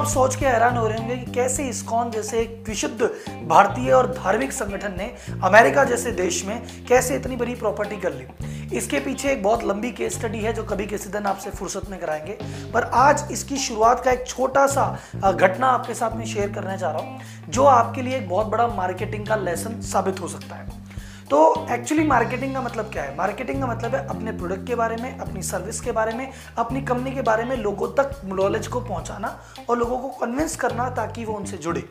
अब सोच के हैरान हो रहे होंगे कि कैसे इस्कॉन जैसे एक विशुद्ध भारतीय और धार्मिक संगठन ने अमेरिका जैसे देश में कैसे इतनी बड़ी प्रॉपर्टी कर ली। इसके पीछे एक बहुत लंबी केस स्टडी है जो कभी किसी दिन आपसे फुर्सत में कराएंगे, पर आज इसकी शुरुआत का एक छोटा सा घटना आपके साथ में शेयर करना चाह रहा हूँ जो आपके लिए एक बहुत बड़ा मार्केटिंग का लेसन साबित हो सकता है। तो एक्चुअली मार्केटिंग का मतलब क्या है? मार्केटिंग का मतलब है अपने प्रोडक्ट के बारे में, अपनी सर्विस के बारे में, अपनी कंपनी के बारे में लोगों तक नॉलेज को पहुंचाना और लोगों को कन्विंस करना ताकि वो उनसे जुड़े।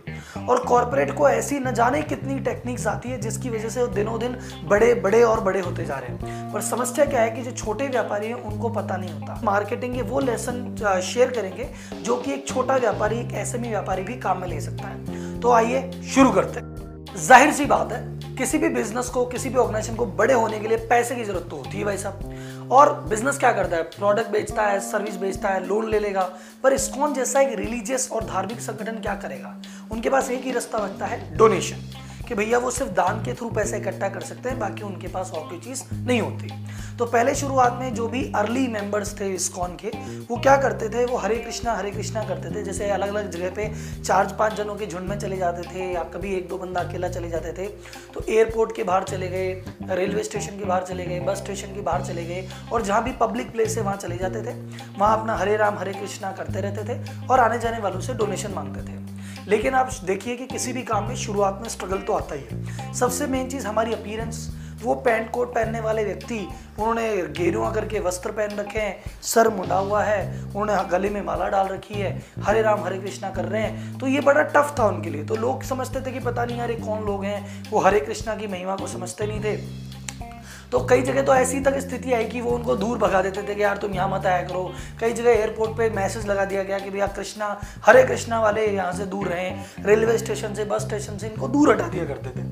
और कॉर्पोरेट को ऐसी न जाने कितनी टेक्निक्स आती है जिसकी वजह से वो दिनों दिन बड़े बड़े और बड़े होते जा रहे हैं, पर समस्या क्या है कि जो छोटे व्यापारी हैं उनको पता नहीं होता। मार्केटिंग के वो लेसन शेयर करेंगे जो कि एक छोटा व्यापारी, एक एसएमई व्यापारी भी काम में ले सकता है। तो आइए शुरू करते हैं। जाहिर सी बात है किसी भी बिजनेस को, किसी भी ऑर्गेनाइजेशन को बड़े होने के लिए पैसे की जरूरत तो होती है भाई साहब। और बिजनेस क्या करता है? प्रोडक्ट बेचता है, सर्विस बेचता है, लोन ले लेगा। पर इस्कॉन जैसा एक रिलीजियस और धार्मिक संगठन क्या करेगा? उनके पास एक ही रास्ता बचता है, डोनेशन, कि भैया वो सिर्फ दान के थ्रू पैसे इकट्ठा कर सकते हैं, बाकी उनके पास और कोई चीज़ नहीं होती। तो पहले शुरुआत में जो भी अर्ली मेंबर्स थे इस्कॉन के, वो क्या करते थे? वो हरे कृष्णा करते थे। जैसे अलग अलग जगह पे 4-5 जनों के झुंड में चले जाते थे, या कभी 1-2 बंदा अकेला चले जाते थे। तो एयरपोर्ट के बाहर चले गए, रेलवे स्टेशन के बाहर चले गए, बस स्टेशन के बाहर चले गए, और जहाँ भी पब्लिक प्लेस है वहाँ चले जाते थे। वहाँ अपना हरे राम हरे कृष्णा करते रहते थे और आने जाने वालों से डोनेशन मांगते थे। लेकिन आप देखिए कि किसी भी काम में शुरुआत में स्ट्रगल तो आता ही है। सबसे मेन चीज़ हमारी अपीयरेंस। वो पैंट कोट पहनने वाले व्यक्ति, उन्होंने गेरुआ करके वस्त्र पहन रखे हैं, सर मुंडा हुआ है, उन्होंने गले में माला डाल रखी है, हरे राम हरे कृष्णा कर रहे हैं। तो ये बड़ा टफ था उनके लिए। तो लोग समझते थे कि पता नहीं यार ये कौन लोग हैं, वो हरे कृष्णा की महिमा को समझते नहीं थे। तो कई जगह तो ऐसी तक स्थिति आई कि वो उनको दूर भगा देते थे कि यार तुम यहाँ मत आया करो। कई जगह एयरपोर्ट पे मैसेज लगा दिया गया कि भैया कृष्णा हरे कृष्णा वाले यहाँ से दूर रहें, रेलवे स्टेशन से, बस स्टेशन से इनको दूर हटा दिया करते थे।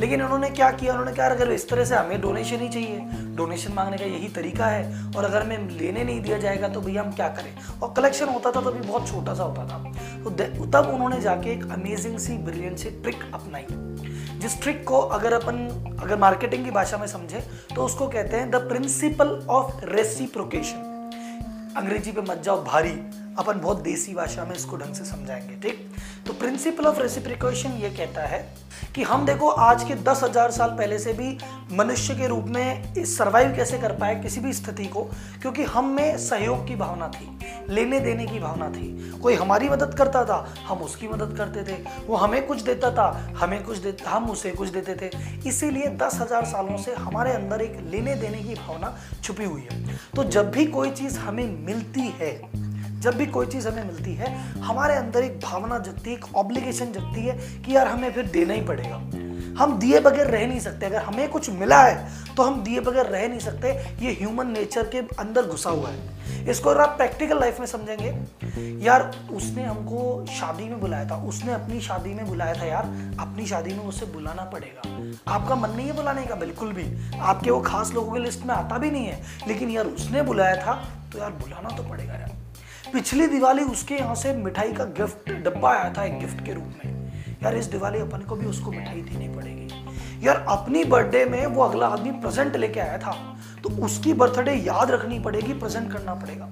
लेकिन उन्होंने क्या किया? उन्होंने कहा अगर इस तरह से हमें डोनेशन ही चाहिए, डोनेशन मांगने का यही तरीका है, और अगर हमें लेने नहीं दिया जाएगा तो भैया हम क्या करें? और कलेक्शन होता था तो भी बहुत छोटा सा होता था। तो तब उन्होंने जाके एक अमेजिंग सी ब्रिलियंट सी ट्रिक अपनाई, जिस ट्रिक को अगर मार्केटिंग की भाषा में समझे तो उसको कहते हैं द प्रिंसिपल ऑफ रेसिप्रोकेशन। अंग्रेजी पे मत जाओ भारी, अपन बहुत देसी भाषा में इसको ढंग से समझाएंगे, ठीक? तो प्रिंसिपल ऑफ रेसिप्रोकेशन ये कहता है कि हम देखो आज के 10,000 साल पहले से भी मनुष्य के रूप में सर्वाइव कैसे कर पाए किसी भी स्थिति को, क्योंकि हम में सहयोग की भावना थी, लेने देने की भावना थी। कोई हमारी मदद करता था, हम उसकी मदद करते थे, वो हमें कुछ देता था, हम उसे कुछ देते थे। इसीलिए 10,000 सालों से हमारे अंदर एक लेने देने की भावना छुपी हुई है। तो जब भी कोई चीज़ हमें मिलती है, हमारे अंदर एक भावना जगती है, एक ऑब्लिगेशन जगती है कि यार हमें फिर देना ही पड़ेगा, हम दिए बगैर रह नहीं सकते। अगर हमें कुछ मिला है तो हम दिए बगैर रह नहीं सकते, ये ह्यूमन नेचर के अंदर घुसा हुआ है। इसको अगर आप प्रैक्टिकल लाइफ में समझेंगे, यार उसने हमको शादी में बुलाया था, उसने अपनी शादी में बुलाया था, यार अपनी शादी में उसे बुलाना पड़ेगा। आपका मन नहीं है बुलाने का बिल्कुल भी, आपके वो खास लोगों की लिस्ट में आता भी नहीं है, लेकिन यार उसने बुलाया था तो यार बुलाना तो पड़ेगा। यार पिछली दिवाली उसके यहाँ से मिठाई का गिफ्ट डब्बा आया था एक गिफ्ट के रूप में, यार इस दिवाली अपन को भी उसको मिठाई देनी पड़ेगी। यार अपनी बर्थडे में वो अगला आदमी प्रेजेंट लेके आया था तो उसकी बर्थडे याद रखनी पड़ेगी, प्रेजेंट करना पड़ेगा।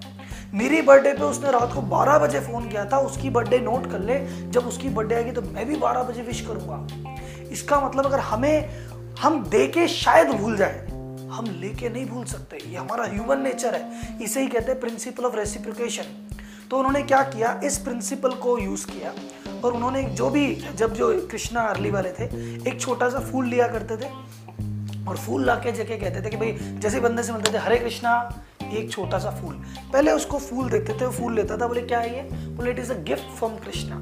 मेरी बर्थडे पे उसने रात को 12 बजे फ़ोन किया था, उसकी बर्थडे नोट कर ले, जब उसकी बर्थडे आएगी तो मैं भी 12 बजे विश करूँगा। इसका मतलब अगर हम दे के शायद भूल जाए, हम लेके नहीं भूल सकते, ये हमारा ह्यूमन नेचर है, इसे ही कहते हैं प्रिंसिपल ऑफ रेसिप्रोकेशन। तो उन्होंने क्या किया? इस प्रिंसिपल को यूज़ किया और उन्होंने जो कृष्णा अर्ली वाले थे एक छोटा सा फूल लिया करते थे और फूल ला के जगह कहते थे कि भाई जैसे बंदे से मिलते थे हरे कृष्णा, एक छोटा सा फूल, पहले उसको फूल देते थे, वो फूल लेता था, बोले क्या है ये? बोले it is a gift from Krishna,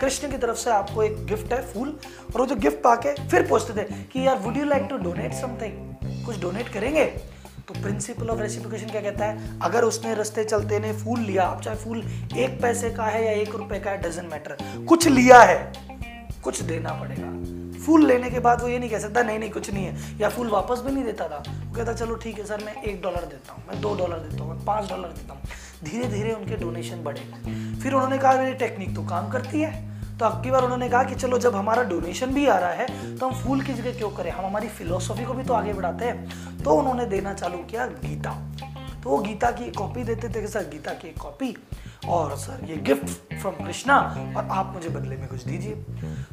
Krishna की तरफ से आपको एक गिफ्ट है फूल। और वो जो गिफ्ट पाके फिर पूछते थे कि यार would you like to donate something, कुछ डोनेट करेंगे? तो प्रिंसिपल ऑफ रेसिप्रोकेशन क्या कहता है? अगर उसने रस्ते चलते ने फूल लिया, आप चाहे फूल 1 पैसे का है या 1 रुपए का है, डजंट मैटर, कुछ लिया है कुछ देना पड़ेगा। फूल लेने के बाद वो ये नहीं कह सकता नहीं नहीं कुछ नहीं है, या फूल वापस भी नहीं देता था, वो कहता चलो ठीक है सर मैं $1 देता हूँ, मैं $2 देता हूँ, मैं $5 देता हूँ। धीरे धीरे उनके डोनेशन बढ़े। फिर उन्होंने कहा ये टेक्निक तो काम करती है। तो अगली बार उन्होंने कहा कि चलो जब हमारा डोनेशन भी आ रहा है तो हम फूल की जगह क्यों करें, हम हमारी फिलोसॉफी को भी तो आगे बढ़ाते हैं। तो उन्होंने देना चालू किया गीता। तो वो गीता की एक कॉपी देते थे कि सर गीता की एक कॉपी और सर ये गिफ्ट फ्रॉम कृष्णा और आप मुझे बदले में कुछ दीजिए।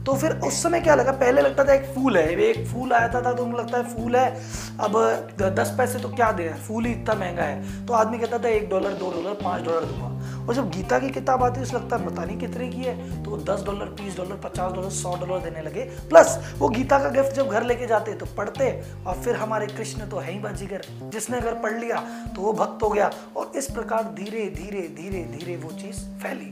तो फिर उस समय क्या लगा, पहले लगता था एक फूल है, एक फूल आया था तो उनको लगता है फूल है, अब 10 पैसे तो क्या दे, फूल ही इतना महंगा है, तो आदमी कहता था $1 $2 $5 दूंगा। और जब गीता की किताब आती है उसे लगता है पता नहीं कितने की है, तो $10 $20 $50 $100 देने लगे। प्लस वो गीता का गिफ्ट जब घर लेके जाते तो पढ़ते, और फिर हमारे कृष्ण तो है ही बाजीगर, जिसने अगर पढ़ लिया तो वो भक्त हो गया। और इस प्रकार धीरे धीरे धीरे धीरे वो चीज़ फैली।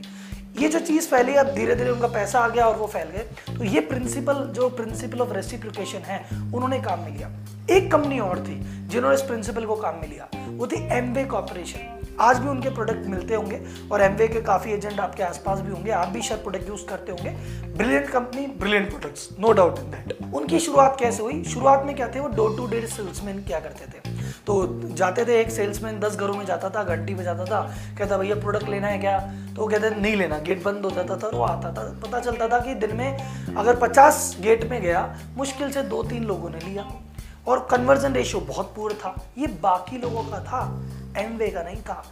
ये जो चीज़ फैली, अब धीरे धीरे उनका पैसा आ गया और वो फैल गए। तो ये प्रिंसिपल, जो प्रिंसिपल ऑफ रेसिप्रोकेशन है, उन्होंने काम में लिया। एक कंपनी और थी जिन्होंने इस प्रिंसिपल को काम में लिया, वो थी एमवे कॉर्पोरेशन। आज भी उनके प्रोडक्ट मिलते होंगे और एमवे के काफ़ी एजेंट आपके आसपास भी होंगे, आप भी शायद प्रोडक्ट यूज़ करते होंगे। Brilliant company, brilliant products, no doubt in that. उनकी शुरुआत कैसे हुई? शुरुआत में क्या थे, वो डोर टू डोर सेल्समैन क्या करते थे। तो जाते थे, एक सेल्समैन 10 घरों में जाता था, घंटी बजाता था, कहता भैया प्रोडक्ट लेना है क्या, तो कहते नहीं लेना, गेट बंद हो जाता था और वो आता था। पता चलता था कि दिन में अगर 50 गेट में गया, मुश्किल से 2-3 लोगों ने लिया, और कन्वर्जन रेशियो बहुत पुअर था। ये बाकी लोगों का था, एमवे का नहीं था।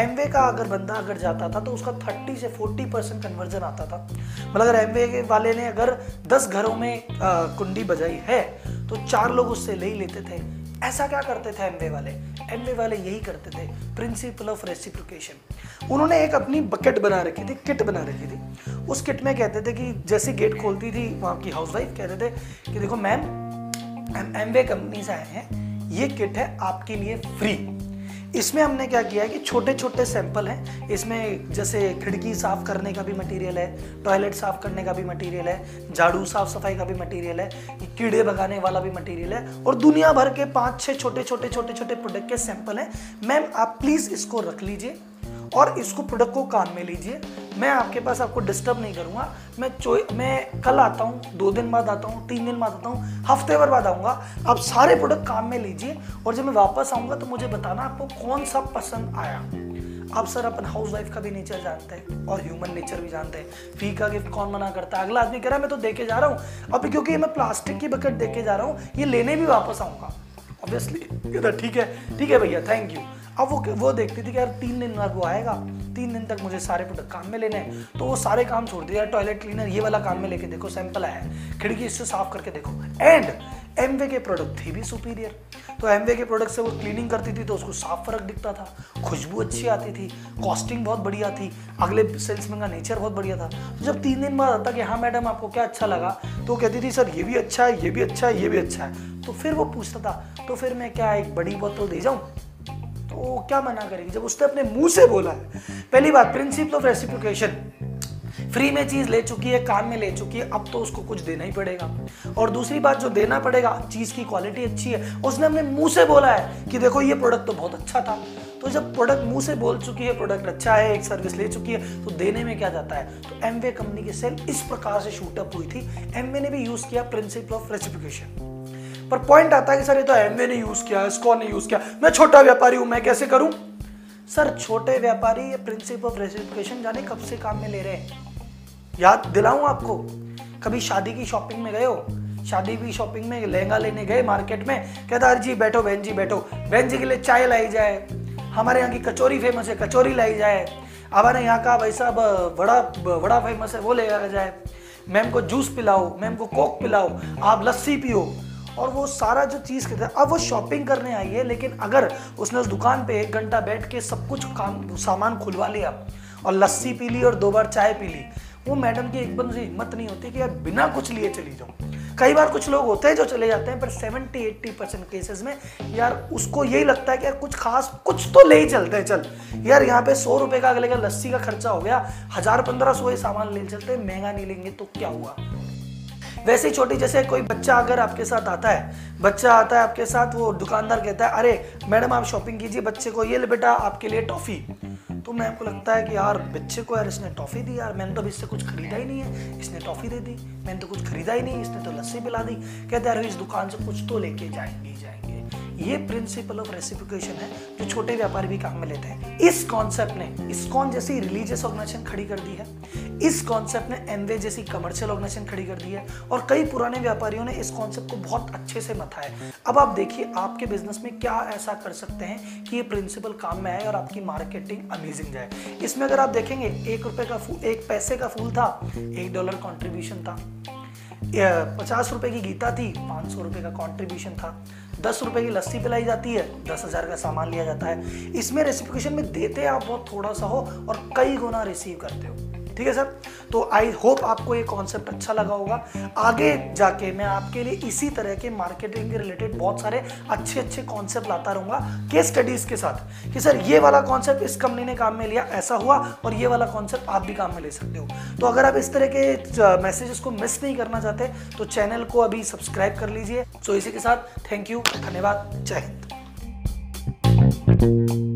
एमवे का अगर बंदा अगर जाता था तो उसका 30 से 40% कन्वर्जन आता था। मतलब अगर एमवे वाले ने अगर 10 घरों में कुंडी बजाई है तो 4 लोग उससे ले ही लेते थे। ऐसा क्या करते थे एमवे वाले? एमवे वाले यही करते थे, प्रिंसिपल ऑफ रेसिप्रोकेशन। उन्होंने एक अपनी बकेट बना रखी थी, किट बना रखी थी। उस किट में कहते थे कि जैसे गेट खोलती थी वहाँ की हाउसवाइफ, कहते थे कि देखो मैम, हम एमवे कंपनी से आए हैं, ये किट है आपके लिए फ्री। इसमें हमने क्या किया है कि छोटे छोटे सैंपल हैं, इसमें जैसे खिड़की साफ़ करने का भी मटेरियल है, टॉयलेट साफ़ करने का भी मटेरियल है, झाड़ू साफ सफाई का भी मटेरियल है, कीड़े भगाने वाला भी मटेरियल है, और दुनिया भर के 5-6 छोटे छोटे प्रोडक्ट के सैंपल हैं। मैम आप प्लीज़ इसको रख लीजिए और इसको प्रोडक्ट को काम में लीजिए, मैं आपके पास आपको डिस्टर्ब नहीं करूँगा, मैं कल आता हूँ, 2 दिन बाद आता हूँ, 3 दिन बाद आता हूँ, हफ्ते भर बाद आऊँगा, आप सारे प्रोडक्ट काम में लीजिए, और जब मैं वापस आऊँगा तो मुझे बताना आपको कौन सा पसंद आया। अब सर अपन हाउसवाइफ का भी नेचर जानते हैं और ह्यूमन नेचर भी जानते हैं, फी का गिफ्ट कौन मना करता है। अगला आदमी कह रहा है मैं तो देके जा रहा हूँ, अब क्योंकि मैं प्लास्टिक की बकेट देके जा रहा हूँ, ये लेने भी वापस आऊँगा, ऑब्वियसली ठीक है भैया थैंक यू। अब वो देखती थी कि यार 3 दिन बाद वो आएगा, 3 दिन तक मुझे सारे प्रोडक्ट काम में लेने हैं, तो वो सारे काम छोड़ दिया। टॉयलेट क्लीनर ये वाला काम में लेके देखो, सैंपल आया है, खिड़की इससे साफ करके देखो। एंड एमवे के प्रोडक्ट थे भी सुपीरियर, तो एमवे के प्रोडक्ट से वो क्लीनिंग करती थी तो उसको साफ फर्क दिखता था, खुशबू अच्छी आती थी, कॉस्टिंग बहुत बढ़िया थी, अगले सेल्समैन का नेचर बहुत बढ़िया था। तो जब 3 दिन बाद आता कि हाँ मैडम आपको क्या अच्छा लगा, तो कहती थी सर ये भी अच्छा है, ये भी अच्छा है, ये भी अच्छा है। तो फिर वो पूछता था तो फिर मैं क्या एक बड़ी बोतल दे जाऊँ, वो क्या मना करेगी जब उसने अपने मुंह से बोला है। पहली बात, प्रिंसिपल ऑफ रेसिप्रोकेशन, फ्री में चीज़ ले चुकी है, काम में ले चुकी है, अब तो उसको कुछ देना ही पड़ेगा। और दूसरी बात, जो देना पड़ेगा, चीज़ की क्वालिटी अच्छी है, उसने अपने मुंह से बोला है कि देखो ये प्रोडक्ट तो बहुत अच्छा था। तो जब प्रोडक्ट मुंह से बोल चुकी है, प्रोडक्ट अच्छा है, एक सर्विस ले चुकी है, तो देने में क्या जाता है। तो एमवे कंपनी की सेल इस प्रकार से शूटअप हुई थी। एमवे ने भी यूज़ किया प्रिंसिपल ऑफ रेसिप्रोकेशन, पर पॉइंट आता है कि सर ये तो एमवे ने यूज़ किया, इसको ने यूज़ किया, मैं छोटा व्यापारी हूँ, मैं कैसे करूँ। सर छोटे व्यापारी ये प्रिंसिपल ऑफ रेसिप्रोकेशन जाने कब से काम में ले रहे हैं। याद दिलाऊँ आपको, कभी शादी की शॉपिंग में गए हो, शादी की शॉपिंग में लहंगा लेने गए मार्केट में, कहता अरे जी बैठो बहन जी, बैठो बहन जी के लिए चाय लाई जाए, हमारे यहाँ की कचौरी फेमस है, कचौरी लाई जाए, हमारे यहाँ का भाई साहब वड़ा फेमस है, वो ले जाए, मैम को जूस पिलाओ, मैम को कोक पिलाओ, आप लस्सी पियो, और वो सारा जो चीज़ करता है। अब वो शॉपिंग करने आई है, लेकिन अगर उसने उस दुकान पे 1 घंटा बैठ के सब कुछ काम सामान खुलवा लिया और लस्सी पी ली और 2 बार चाय पी ली, वो मैडम की एकदम से हिम्मत नहीं होती कि यार बिना कुछ लिए चली जाऊँ। कई बार कुछ लोग होते हैं जो चले जाते हैं, पर 70-80% केसेस में यार उसको यही लगता है कि यार कुछ खास कुछ तो ले ही चलते हैं, चल यार यहाँ पे 100 रुपये का अगले का लस्सी का खर्चा हो गया, 1000-1500 ये सामान ले चलते हैं, महंगा नहीं लेंगे तो क्या हुआ। वैसे ही छोटी, जैसे कोई बच्चा अगर आपके साथ आता है, बच्चा आता है आपके साथ, वो दुकानदार कहता है अरे मैडम आप शॉपिंग कीजिए, बच्चे को ये ले बेटा आपके लिए टॉफ़ी, तो मैम को लगता है कि यार बच्चे को यार इसने टॉफ़ी दी, यार मैंने तो अभी इससे कुछ खरीदा ही नहीं है, इसने टॉफ़ी दे दी, मैंने तो कुछ खरीदा ही नहीं, इसने तो लस्सी पिला दी, कहते यार इस दुकान से कुछ तो लेके जाएंगे ये प्रिंसिपल ऑफ रेसिप्रोकेशन है जो छोटे व्यापारी भी काम में लेते हैं। इस कॉन्सेप्ट ने इस्कॉन जैसी रिलीजियस ऑर्गेनाइजेशन खड़ी कर दी है, इस कॉन्सेप्ट ने एमवे जैसी कमर्शियल ऑर्गेनाइजेशन खड़ी कर दी है और कई पुराने व्यापारियों ने इस कॉन्सेप्ट को बहुत अच्छे से मथाया है। अब आप देखिए आपके बिजनेस में क्या ऐसा कर सकते हैं कि ये प्रिंसिपल काम में आए और आपकी मार्केटिंग अमेजिंग जाए। इसमें अगर आप देखेंगे एक पैसे का फूल था, $1 कॉन्ट्रीब्यूशन था, 50 रुपए की गीता थी, 500 रुपए का कंट्रीब्यूशन था, 10 रुपए की लस्सी पिलाई जाती है, 10,000 का सामान लिया जाता है। इसमें रेसिप्रोकेशन में देते आप बहुत थोड़ा सा हो और कई गुना रिसीव करते हो। ठीक है सर, तो आई होप आपको ये कॉन्सेप्ट अच्छा लगा होगा। आगे जाके मैं आपके लिए इसी तरह के मार्केटिंग के रिलेटेड बहुत सारे अच्छे अच्छे कॉन्सेप्ट लाता रहूँगा केस स्टडीज़ के साथ कि सर ये वाला कॉन्सेप्ट इस कंपनी ने काम में लिया, ऐसा हुआ, और ये वाला कॉन्सेप्ट आप भी काम में ले सकते हो। तो अगर आप इस तरह के मैसेजेस को मिस नहीं करना चाहते तो चैनल को अभी सब्सक्राइब कर लीजिए। सो इसी के साथ थैंक यू, धन्यवाद, जय हिंद।